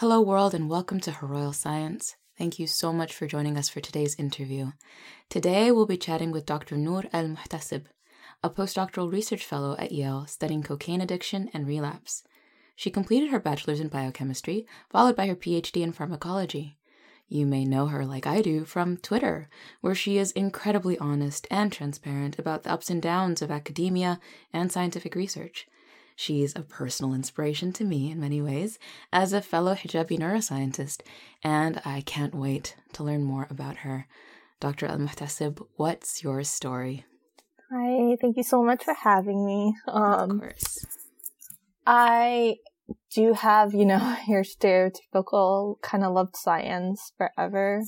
Hello world and welcome to Her Royal Science. Thank you so much for joining us for today's interview. Today we'll be chatting with Dr. Noor Al-Muhtasib, a postdoctoral research fellow at Yale studying cocaine addiction and relapse. She completed her bachelor's in biochemistry, followed by her PhD in pharmacology. You may know her like I do from Twitter, where she is incredibly honest and transparent about the ups and downs of academia and scientific research. She's a personal inspiration to me in many ways as a fellow hijabi neuroscientist, and I can't wait to learn more about her. Dr. Al-Muhtasib, what's your story? Hi, thank you so much for having me. Of course. I do have, your stereotypical kind of loved science forever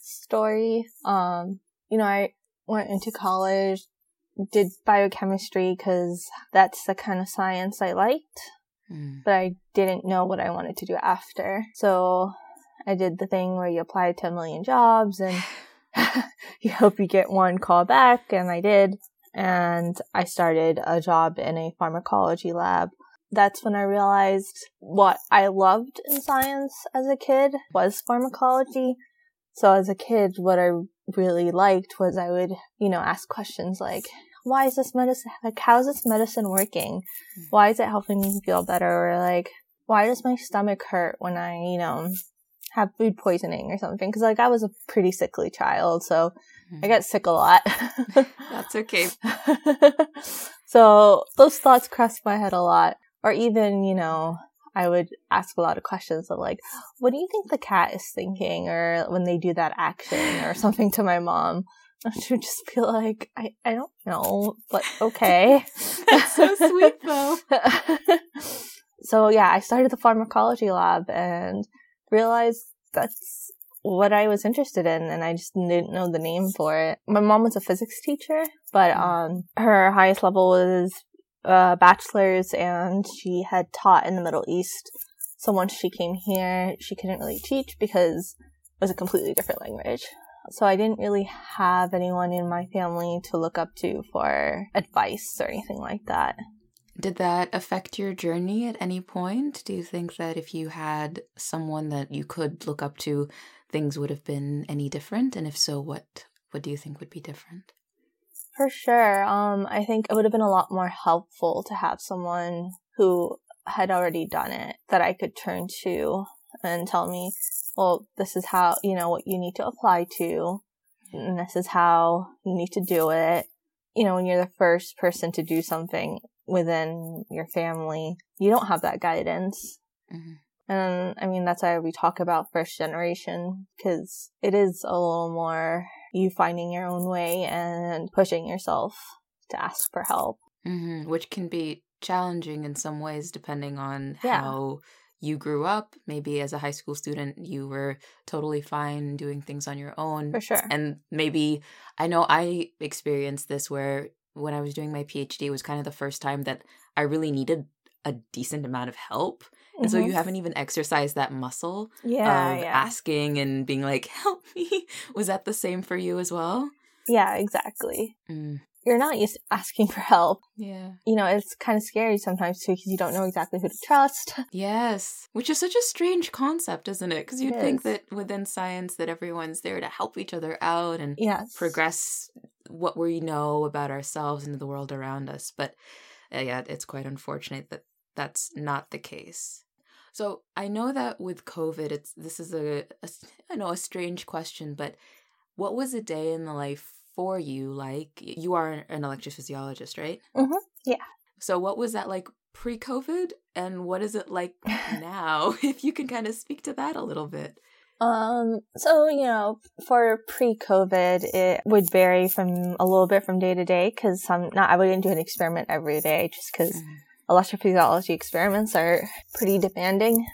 story. I went into college, did biochemistry because that's the kind of science I liked, but I didn't know what I wanted to do after. So I did the thing where you apply to a million jobs and you hope you get one call back, and I did. And I started a job in a pharmacology lab. That's when I realized what I loved in science as a kid was pharmacology. So as a kid, what I really liked was I would, ask questions like, why is this medicine, how is this medicine working? Why is it helping me feel better? Or why does my stomach hurt when I, have food poisoning or something? Because I was a pretty sickly child, so I got sick a lot. That's okay. So those thoughts crossed my head a lot. Or even, I would ask a lot of questions of what do you think the cat is thinking? Or when they do that action or something to my mom, she would just be like, I don't know, but okay. That's so sweet though. So yeah, I started the pharmacology lab and realized that's what I was interested in, and I just didn't know the name for it. My mom was a physics teacher, but her highest level was bachelor's, and she had taught in the Middle East. So once she came here, she couldn't really teach because it was a completely different language. So I didn't really have anyone in my family to look up to for advice or anything like that. Did that affect your journey at any point? Do you think that if you had someone that you could look up to, things would have been any different? And if so, what do you think would be different? For sure. I think it would have been a lot more helpful to have someone who had already done it that I could turn to and tell me, well, this is how, what you need to apply to, and this is how you need to do it. When you're the first person to do something within your family, you don't have that guidance. Mm-hmm. And that's why we talk about first generation, because it is a little more you finding your own way and pushing yourself to ask for help. Mm-hmm. Which can be challenging in some ways, depending on how you grew up. Maybe as a high school student, you were totally fine doing things on your own. For sure. And maybe, I know I experienced this where when I was doing my PhD, it was kind of the first time that I really needed a decent amount of help. And so you haven't even exercised that muscle of asking and being like, help me. Was that the same for you as well? Yeah, exactly. You're not used to asking for help. Yeah. It's kind of scary sometimes too, because you don't know exactly who to trust. Yes. Which is such a strange concept, isn't it? Because you'd think that within science that everyone's there to help each other out and progress what we know about ourselves and the world around us. But it's quite unfortunate that that's not the case. So I know that with COVID, this is a strange question, but what was a day in the life for you like? You are an electrophysiologist, right? Mm-hmm. Yeah. So what was that like pre-COVID, and what is it like now? If you can kind of speak to that a little bit. So, for pre-COVID, it would vary from a little bit from day to day, because I wouldn't do an experiment every day just because electrophysiology experiments are pretty demanding.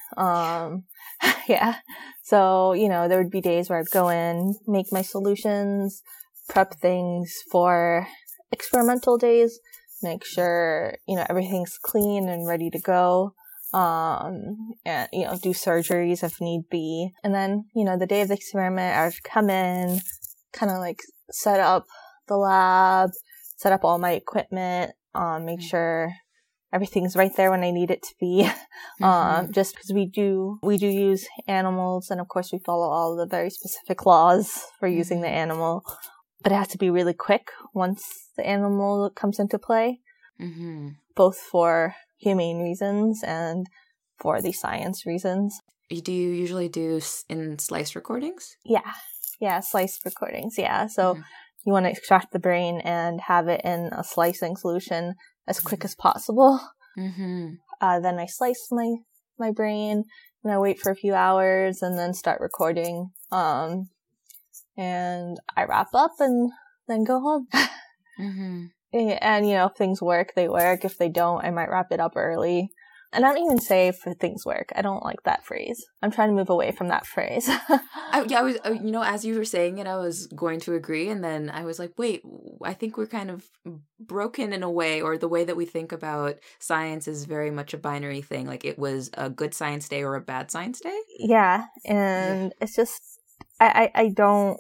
So, there would be days where I'd go in, make my solutions, prep things for experimental days, make sure, everything's clean and ready to go. And do surgeries if need be, and then the day of the experiment I would come in, kind of set up the lab, set up all my equipment, make sure everything's right there when I need it to be. Mm-hmm. Just because we do use animals, and of course we follow all the very specific laws for using the animal, but it has to be really quick once the animal comes into play, mm-hmm. both for humane reasons and for the science reasons. Do you usually do in slice recordings? Yeah, slice recordings, yeah. So mm-hmm. you want to extract the brain and have it in a slicing solution as quick as possible. Mm-hmm. Then I slice my brain, and I wait for a few hours, and then start recording. And I wrap up and then go home. Mm-hmm. And, you know, if things work, they work. If they don't, I might wrap it up early. And I don't even say if things work. I don't like that phrase. I'm trying to move away from that phrase. As you were saying it, I was going to agree. And then I was like, wait, I think we're kind of broken in a way, or the way that we think about science is very much a binary thing. Like it was a good science day or a bad science day. Yeah. And it's just, I don't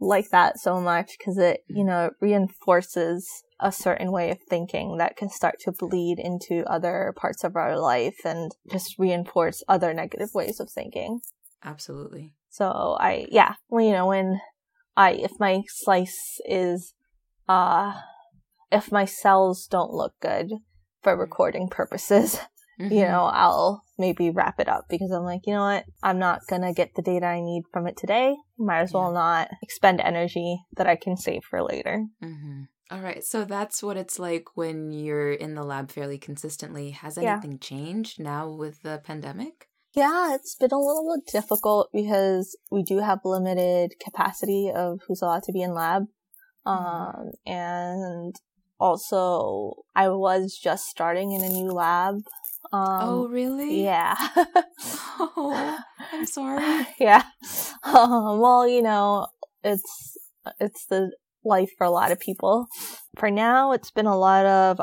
like that so much because it, you know, it reinforces a certain way of thinking that can start to bleed into other parts of our life and just reinforce other negative ways of thinking. Absolutely. So if my cells don't look good for recording purposes, mm-hmm. you know, I'll maybe wrap it up because I'm like, you know what, I'm not gonna get the data I need from it today. Might as well not expend energy that I can save for later. Mm-hmm. All right. So that's what it's like when you're in the lab fairly consistently. Has anything changed now with the pandemic? Yeah, it's been a little bit difficult because we do have limited capacity of who's allowed to be in lab. And also I was just starting in a new lab. Oh, really? Yeah. Oh, I'm sorry. Yeah. Well, you know, it's the life for a lot of people. For now, it's been a lot of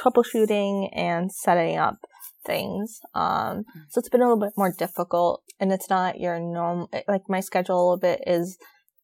troubleshooting and setting up things. So it's been a little bit more difficult, and it's not your normal, like my schedule a little bit is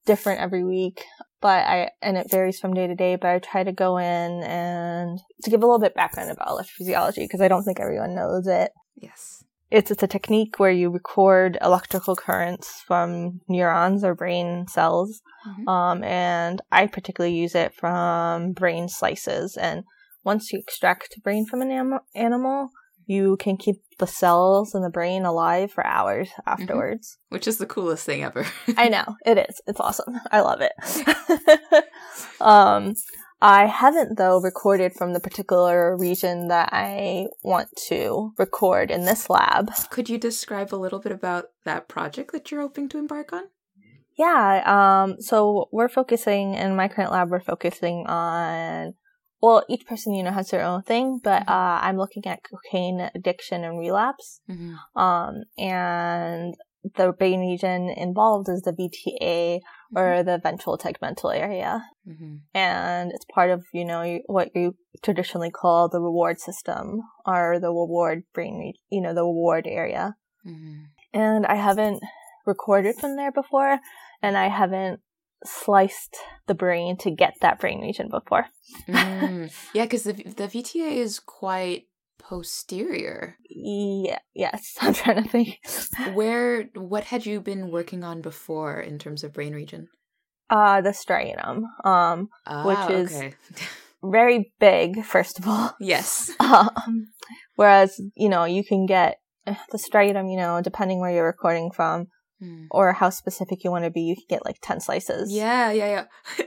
different every week, and it varies from day to day, but I try to go in and to give a little bit background about electrophysiology because I don't think everyone knows it. Yes. It's a technique where you record electrical currents from neurons or brain cells, mm-hmm. And I particularly use it from brain slices. And once you extract brain from an animal, you can keep the cells in the brain alive for hours afterwards. Mm-hmm. Which is the coolest thing ever. I know. It is. It's awesome. I love it. I haven't, though, recorded from the particular region that I want to record in this lab. Could you describe a little bit about that project that you're hoping to embark on? Yeah. So we're focusing, in my current lab, we're focusing on, well, each person, you know, has their own thing, but I'm looking at cocaine addiction and relapse. Mm-hmm. And the brain region involved is the VTA, mm-hmm. or the ventral tegmental area. Mm-hmm. And it's part of, you know, what you traditionally call the reward system or the reward brain, you know, the reward area. Mm-hmm. And I haven't recorded from there before, and I haven't sliced the brain to get that brain region before. Yeah, because the VTA is quite posterior. Yeah. Yes. I'm trying to think. What had you been working on before in terms of brain region? The striatum, which is very big, first of all. Yes. Whereas, you know, you can get the striatum, you know, depending where you're recording from, or how specific you want to be, you can get like 10 slices. Yeah.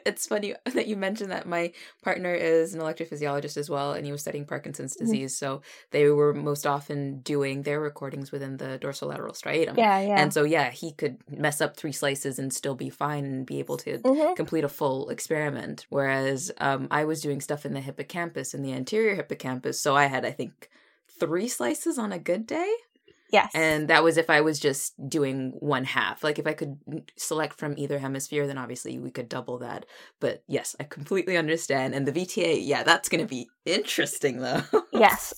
It's funny that you mentioned that. My partner is an electrophysiologist as well, and he was studying Parkinson's disease, mm-hmm. so they were most often doing their recordings within the dorsolateral striatum. Yeah. And so, yeah, he could mess up 3 slices and still be fine and be able to mm-hmm. complete a full experiment, whereas I was doing stuff in the hippocampus, in the anterior hippocampus, so I had, I think, 3 slices on a good day. Yes. And that was if I was just doing one half. Like if I could select from either hemisphere, then obviously we could double that. But yes, I completely understand. And the VTA, yeah, that's going to be interesting though. Yes.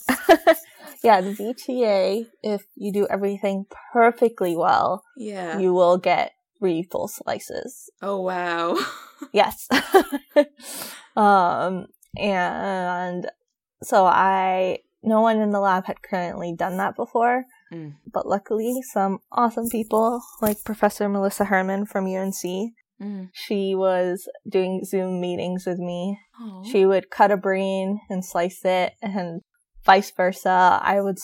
Yeah, the VTA, if you do everything perfectly well, you will get 3 full slices. Oh, wow. Yes. And so I No one in the lab had currently done that before. Mm. But luckily, some awesome people like Professor Melissa Herman from UNC, she was doing Zoom meetings with me. Oh. She would cut a brain and slice it, and vice versa. I would,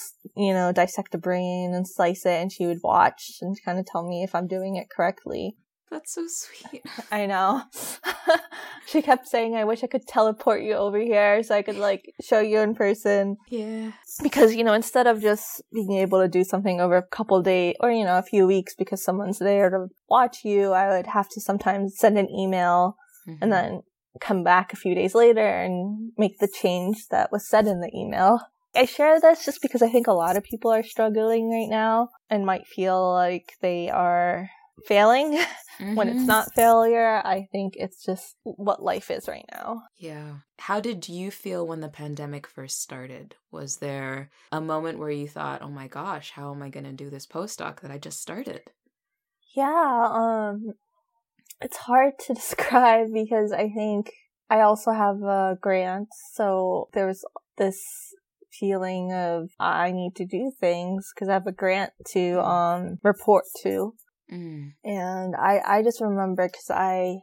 dissect a brain and slice it, and she would watch and kind of tell me if I'm doing it correctly. That's so sweet. I know. She kept saying, I wish I could teleport you over here so I could, show you in person. Yeah. Because, instead of just being able to do something over a couple days or, a few weeks because someone's there to watch you, I would have to sometimes send an email and then come back a few days later and make the change that was said in the email. I share this just because I think a lot of people are struggling right now and might feel like they are failing when it's not failure. I think it's just what life is right now. Yeah. How did you feel when the pandemic first started? Was there a moment where you thought, oh my gosh, how am I going to do this postdoc that I just started? Yeah. It's hard to describe because I think I also have a grant. So there was this feeling of I need to do things because I have a grant to report to. Mm. And I just remember because I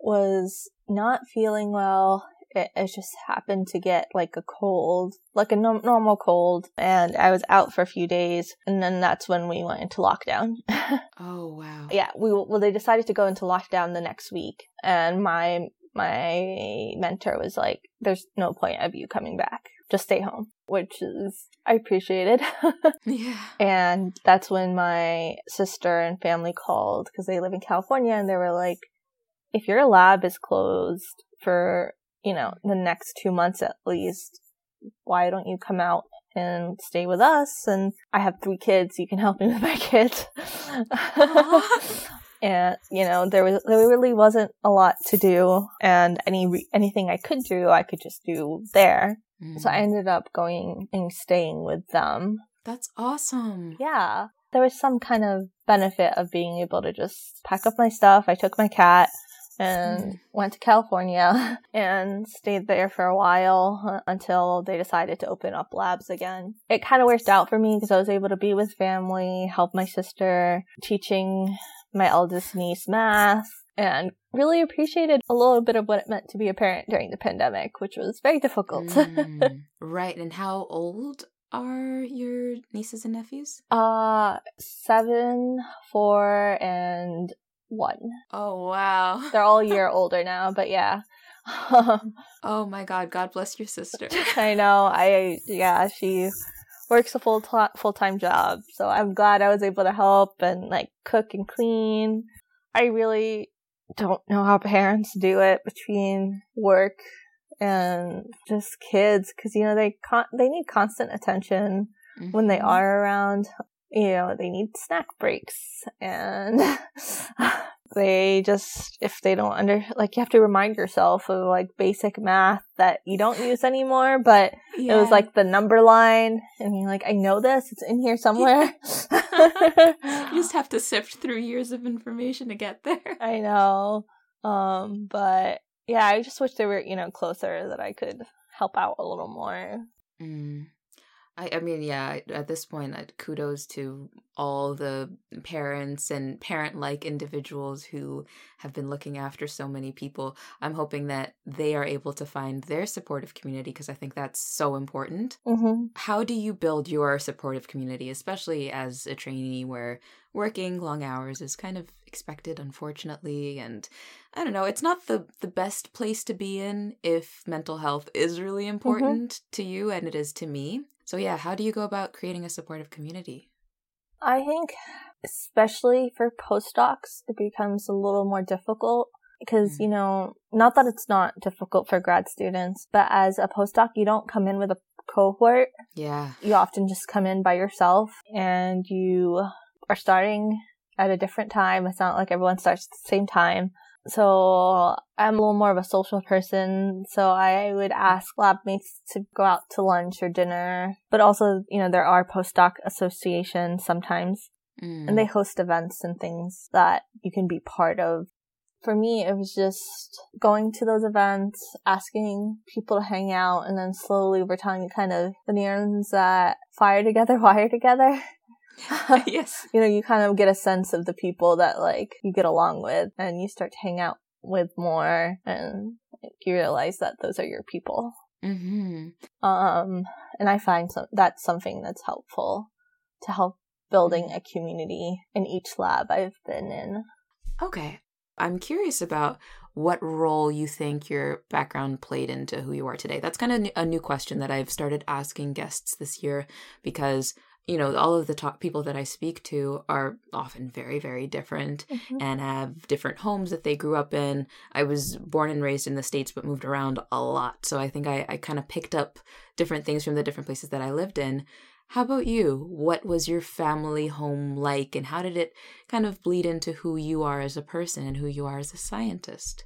was not feeling well. It just happened to get a cold, normal cold. And I was out for a few days. And then that's when we went into lockdown. Oh, wow. Yeah. They decided to go into lockdown the next week. And my mentor was like, there's no point of you coming back. Just stay home, which is, I appreciated. Yeah. And that's when my sister and family called because they live in California, and they were like, if your lab is closed for, the next 2 months at least, why don't you come out and stay with us? And I have 3 kids. You can help me with my kids. And, there really wasn't a lot to do, and anything I could do, I could just do there. Mm. So I ended up going and staying with them. That's awesome. Yeah. There was some kind of benefit of being able to just pack up my stuff. I took my cat and went to California and stayed there for a while until they decided to open up labs again. It kind of worked out for me because I was able to be with family, help my sister, teaching my eldest niece math, and really appreciated a little bit of what it meant to be a parent during the pandemic, which was very difficult. Right. And how old are your nieces and nephews? 7, 4, and 1. Oh, wow. They're all a year older now, but yeah. Oh my God. God bless your sister. I know. She works a full-time job, so I'm glad I was able to help and cook and clean. I really don't know how parents do it between work and just kids, because they need constant attention when they are around. They need snack breaks, and they just, if they don't you have to remind yourself of basic math that you don't use anymore, but yeah. It was the number line, and you're I know this, it's in here somewhere. Yeah. You just have to sift through years of information to get there. I know. But yeah, I just wish they were, closer, that I could help out a little more. Mm. I mean, yeah, at this point, kudos to all the parents and parent-like individuals who have been looking after so many people. I'm hoping that they are able to find their supportive community, because I think that's so important. Mm-hmm. How do you build your supportive community, especially as a trainee where working long hours is kind of expected, unfortunately? And I don't know, it's not the best place to be in if mental health is really important to you, and it is to me. So yeah, how do you go about creating a supportive community? I think especially for postdocs, it becomes a little more difficult because, not that it's not difficult for grad students, but as a postdoc, you don't come in with a cohort. Yeah. You often just come in by yourself, and you are starting at a different time. It's not like everyone starts at the same time. So I'm a little more of a social person, so I would ask lab mates to go out to lunch or dinner. But also, there are postdoc associations sometimes, and they host events and things that you can be part of. for me, it was just going to those events, asking people to hang out, and then slowly over time, you kind of, the neurons that fire together, wire together. Yes. You know, you kind of get a sense of the people that, like, you get along with, and you start to hang out with more, and like, you realize that those are your people. Mm-hmm. And I find that's something that's helpful to help building a community in each lab I've been in. Okay. I'm curious about what role you think your background played into who you are today. That's kind of a new question that I've started asking guests this year because, you know, all of the top people that I speak to are often very, very different mm-hmm. and have different homes that they grew up in. I was born and raised in the States, but moved around a lot. So I think I kind of picked up different things from the different places that I lived in. How about you? What was your family home like, and how did it kind of bleed into who you are as a person and who you are as a scientist?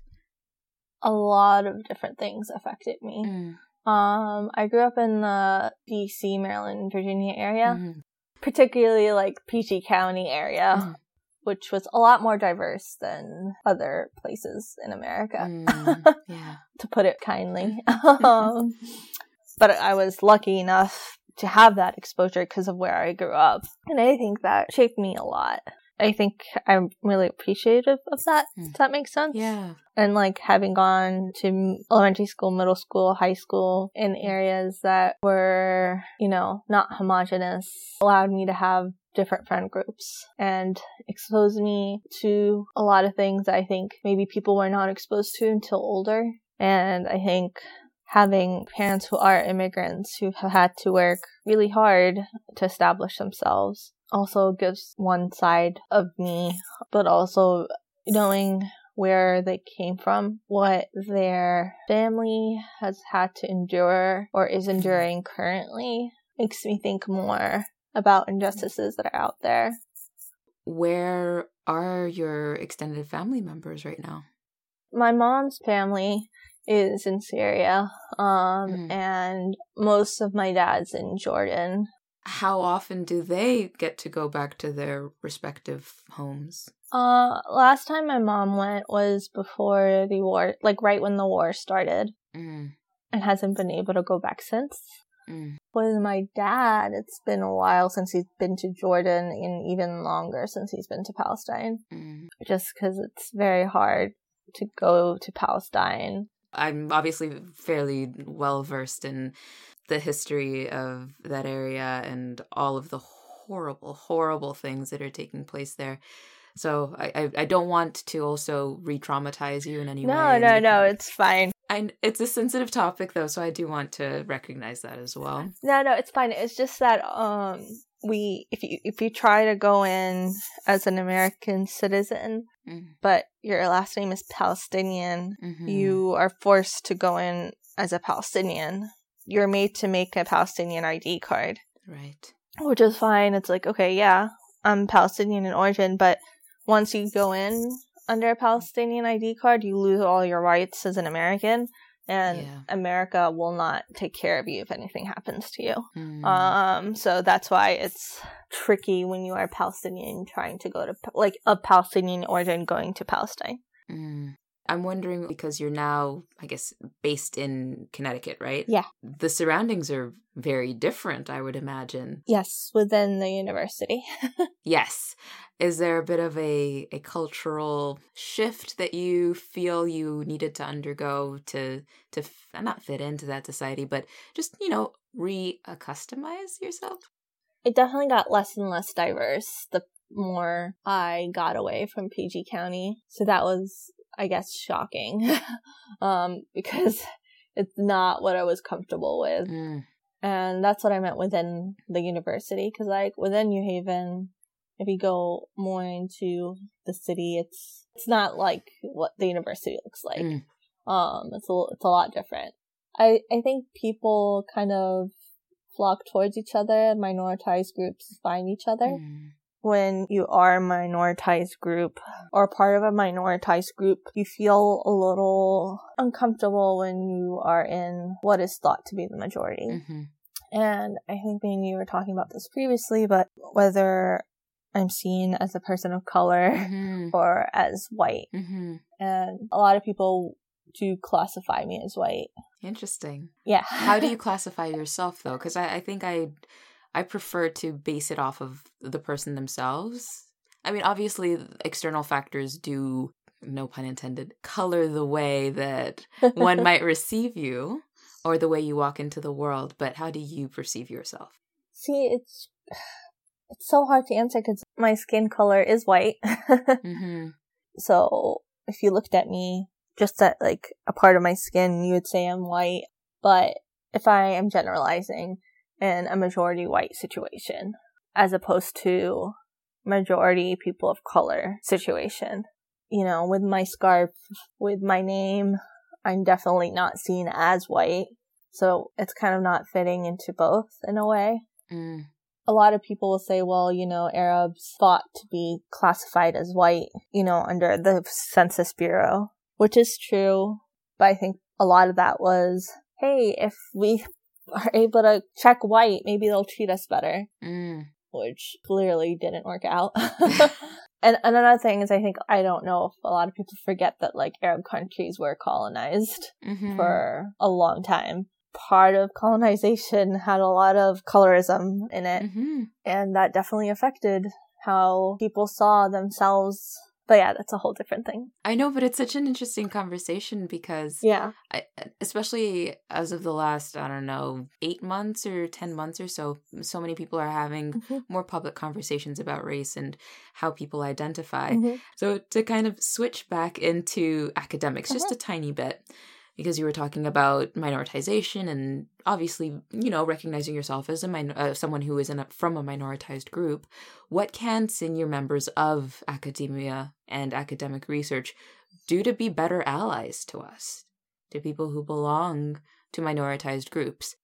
A lot of different things affected me. I grew up in the D.C., Maryland, Virginia area, mm-hmm. particularly like Peachey County area, mm-hmm. which was a lot more diverse than other places in America, yeah. to put it kindly. But I was lucky enough to have that exposure because of where I grew up. And I think that shaped me a lot. I think I'm really appreciative of that. Does that make sense? Yeah. And like having gone to elementary school, middle school, high school in areas that were, you know, not homogenous allowed me to have different friend groups and exposed me to a lot of things that I think maybe people were not exposed to until older. And I think having parents who are immigrants who have had to work really hard to establish themselves also gives one side of me, but also knowing where they came from, what their family has had to endure or is enduring currently, makes me think more about injustices that are out there. Where are your extended family members right now? My mom's family is in Syria, and most of my dad's in Jordan. How often do they get to go back to their respective homes? Last time my mom went was before the war, like right when the war started, and hasn't been able to go back since. With my dad, it's been a while since he's been to Jordan, and even longer since he's been to Palestine, just because it's very hard to go to Palestine. I'm obviously fairly well versed in the history of that area and all of the horrible, horrible things that are taking place there. So I don't want to also re-traumatize you in any way. No, it's fine. It's a sensitive topic though, so I do want to recognize that as well. No, it's fine. It's just that if you try to go in as an American citizen, but your last name is Palestinian, you are forced to go in as a Palestinian. You're made to make a Palestinian ID card. Right. Which is fine. It's like, okay, yeah, I'm Palestinian in origin, but once you go in under a Palestinian ID card, you lose all your rights as an American, and America will not take care of you if anything happens to you. So that's why it's tricky when you are Palestinian trying to go to, like, a Palestinian origin going to Palestine. I'm wondering, because you're now, I guess, based in Connecticut, right? Yeah. The surroundings are very different, I would imagine. Yes, within the university. Yes. Is there a bit of a cultural shift that you feel you needed to undergo to not fit into that society, but just, you know, re-accustomize yourself? It definitely got less and less diverse the more I got away from PG County. So that was, I guess, shocking, because it's not what I was comfortable with. And that's what I meant within the university, because like within New Haven, if you go more into the city, it's not like what the university looks like. It's a lot different. I think people kind of flock towards each other. Minoritized groups find each other. When you are a minoritized group or part of a minoritized group, you feel a little uncomfortable when you are in what is thought to be the majority. And I think me and you were talking about this previously, but whether I'm seen as a person of color mm-hmm. or as white. Mm-hmm. And a lot of people do classify me as white. Interesting. Yeah. How do you classify yourself, though? Because I think I prefer to base it off of the person themselves. I mean, obviously, external factors do, no pun intended, color the way that one might receive you or the way you walk into the world. But how do you perceive yourself? See, it's so hard to answer because my skin color is white. mm-hmm. So if you looked at me just at like a part of my skin, you would say I'm white. But if I am generalizing in a majority white situation as opposed to majority people of color situation, you know, with my scarf, with my name, I'm definitely not seen as white. So it's kind of not fitting into both in a way. Mm. A lot of people will say, well, you know, Arabs fought to be classified as white, you know, under the Census Bureau, which is true. But I think a lot of that was, hey, if we are able to check white, maybe they'll treat us better, which clearly didn't work out. And another thing is, I think, I don't know if a lot of people forget that, like, Arab countries were colonized mm-hmm. for a long time. Part of colonization had a lot of colorism in it, mm-hmm. and that definitely affected how people saw themselves. But yeah, that's a whole different thing. I know, but it's such an interesting conversation because, yeah, especially as of the last, I don't know, 8 months or 10 months or so, so many people are having mm-hmm. more public conversations about race and how people identify. Mm-hmm. So to kind of switch back into academics mm-hmm. just a tiny bit, because you were talking about minoritization and obviously, you know, recognizing yourself as someone who is from a minoritized group. What can senior members of academia and academic research do to be better allies to us, to people who belong to minoritized groups?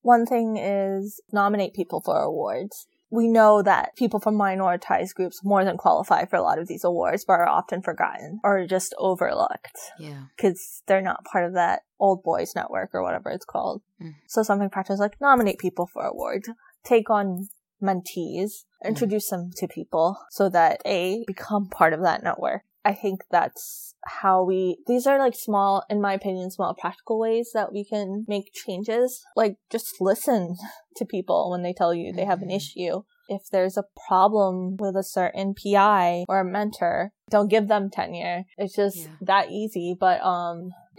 One thing is nominate people for awards. We know that people from minoritized groups more than qualify for a lot of these awards, but are often forgotten or just overlooked. Yeah. Because they're not part of that old boys network or whatever it's called. Mm. So something practical like nominate people for awards, take on mentees, introduce them to people so that they become part of that network. I think that's how these are like small, in my opinion, small practical ways that we can make changes. Like, just listen to people when they tell you they have an issue. If there's a problem with a certain PI or a mentor, don't give them tenure. It's just that easy. But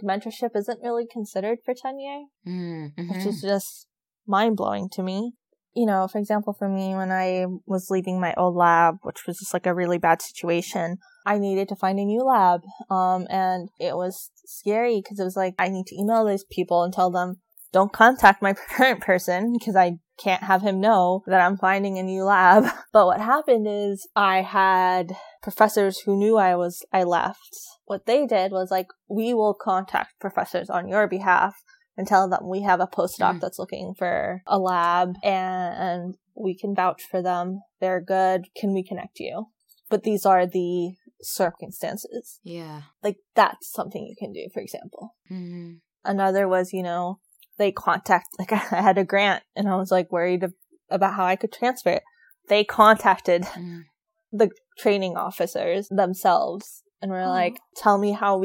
mentorship isn't really considered for tenure, mm-hmm. which is just mind-blowing to me. You know, for example, for me, when I was leaving my old lab, which was just like a really bad situation, I needed to find a new lab. And it was scary because it was like, I need to email these people and tell them, don't contact my current person because I can't have him know that I'm finding a new lab. But what happened is I had professors who knew I left. What they did was like, we will contact professors on your behalf and tell them we have a postdoc that's looking for a lab and we can vouch for them. They're good. Can we connect you? But these are the circumstances. Yeah. Like, that's something you can do, for example. Mm-hmm. Another was, you know, they like, I had a grant and I was like worried about how I could transfer it. They contacted the training officers themselves. And we're like, tell me what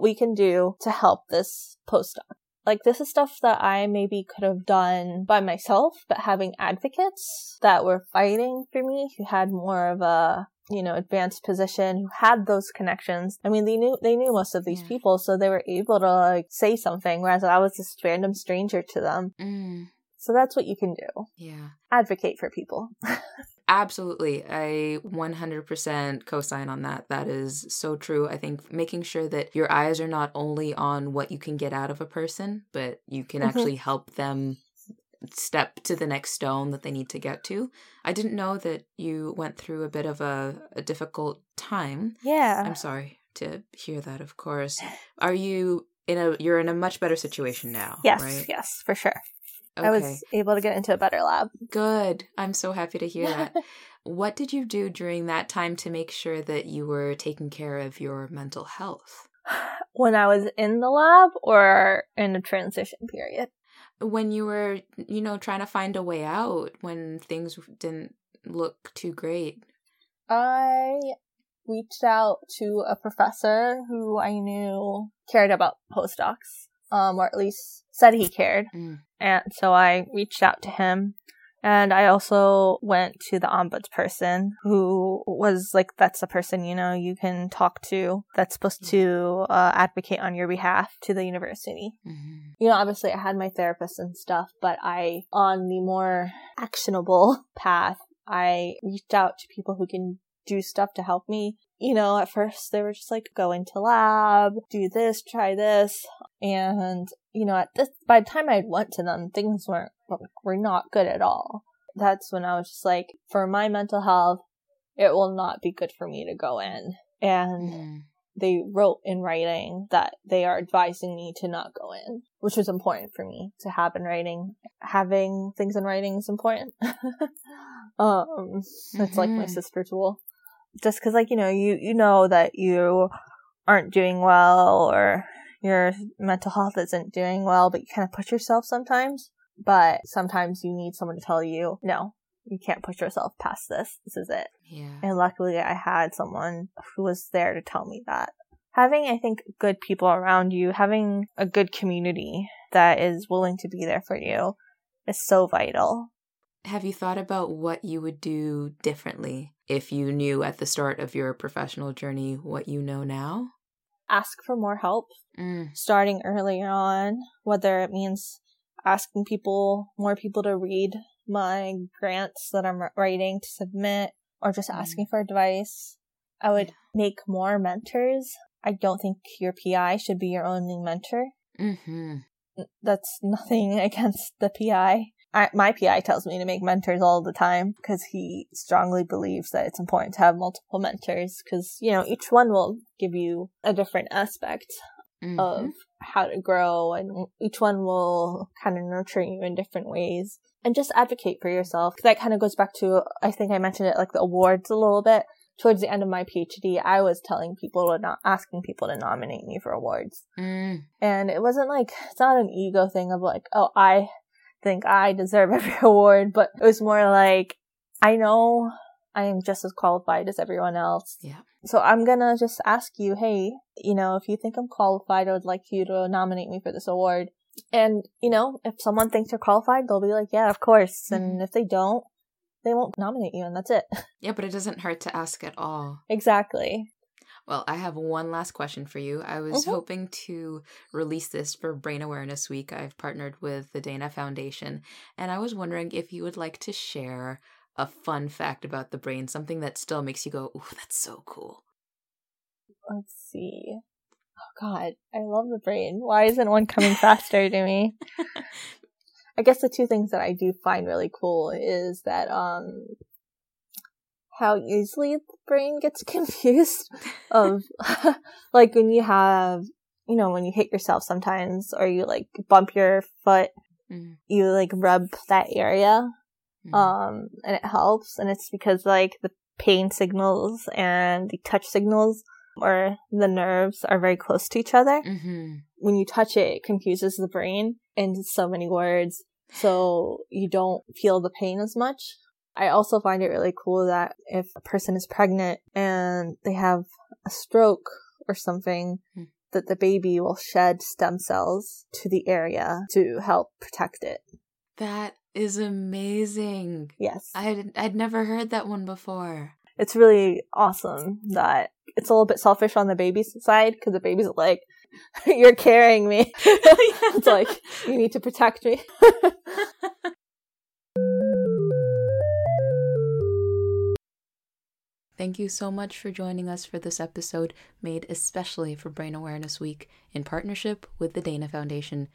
we can do to help this postdoc. Like, this is stuff that I maybe could have done by myself, but having advocates that were fighting for me, who had more of a, you know, advanced position, who had those connections. I mean, they knew most of these people, so they were able to like say something, whereas I was this random stranger to them. Mm. So that's what you can do. Yeah. Advocate for people. Absolutely. I 100% co-sign on that. That is so true. I think making sure that your eyes are not only on what you can get out of a person, but you can actually help them step to the next stone that they need to get to. I didn't know that you went through a bit of a difficult time. Yeah. I'm sorry to hear that, of course. Are you you're in a much better situation now, yes, right? Yes, for sure. Okay. I was able to get into a better lab. Good. I'm so happy to hear that. What did you do during that time to make sure that you were taking care of your mental health? When I was in the lab or in a transition period? When you were, you know, trying to find a way out, when things didn't look too great? I reached out to a professor who I knew cared about postdocs, or at least said he cared. And so I reached out to him. And I also went to the ombudsperson, who was like, that's the person, you know, you can talk to that's supposed to advocate on your behalf to the university. Mm-hmm. You know, obviously I had my therapist and stuff, but I, on the more actionable path, I reached out to people who can do stuff to help me. You know, at first they were just like, go into lab, do this, try this. And, you know, by the time I went to them, things were not good at all. That's when I was just like, for my mental health, it will not be good for me to go in. And they wrote in writing that they are advising me to not go in, which was important for me to have in writing. Having things in writing is important. It's like my sister tool. Just because, like, you know, you know that you aren't doing well or your mental health isn't doing well, but you kind of push yourself sometimes. But sometimes you need someone to tell you, no, you can't push yourself past this. This is it. Yeah. And luckily I had someone who was there to tell me that. Having, I think, good people around you, having a good community that is willing to be there for you is so vital. Have you thought about what you would do differently if you knew at the start of your professional journey what you know now? Ask for more help, starting earlier on, whether it means asking more people to read my grants that I'm writing to submit, or just asking for advice. I would make more mentors. I don't think your PI should be your only mentor. Mm-hmm. That's nothing against the PI. My PI tells me to make mentors all the time because he strongly believes that it's important to have multiple mentors because, you know, each one will give you a different aspect of how to grow, and each one will kind of nurture you in different ways. And just advocate for yourself. That kind of goes back to, I think I mentioned it, like the awards a little bit. Towards the end of my PhD, I was asking people to nominate me for awards. And it wasn't like, it's not an ego thing of like, oh, I think I deserve every award, but it was more like, I know I am just as qualified as everyone else. Yeah. So I'm going to just ask you, hey, you know, if you think I'm qualified, I would like you to nominate me for this award. And, you know, if someone thinks you're qualified, they'll be like, yeah, of course. And if they don't, they won't nominate you, and that's it. Yeah, but it doesn't hurt to ask at all. Exactly. Well, I have one last question for you. I was hoping to release this for Brain Awareness Week. I've partnered with the Dana Foundation, and I was wondering if you would like to share a fun fact about the brain, something that still makes you go, ooh, that's so cool. Let's see. Oh, God, I love the brain. Why isn't one coming faster to me? I guess the two things that I do find really cool is that how easily the brain gets confused of like when you have, you know, when you hit yourself sometimes or you like bump your foot, you like rub that area. And it helps, and it's because like the pain signals and the touch signals or the nerves are very close to each other. When you touch it, it confuses the brain in so many words, so you don't feel the pain as much. I also find it really cool that if a person is pregnant and they have a stroke or something, that the baby will shed stem cells to the area to help protect it. That is amazing. Yes. I'd never heard that one before. It's really awesome that it's a little bit selfish on the baby's side because the baby's like, you're carrying me. It's like, you need to protect me. Thank you so much for joining us for this episode made especially for Brain Awareness Week in partnership with the Dana Foundation.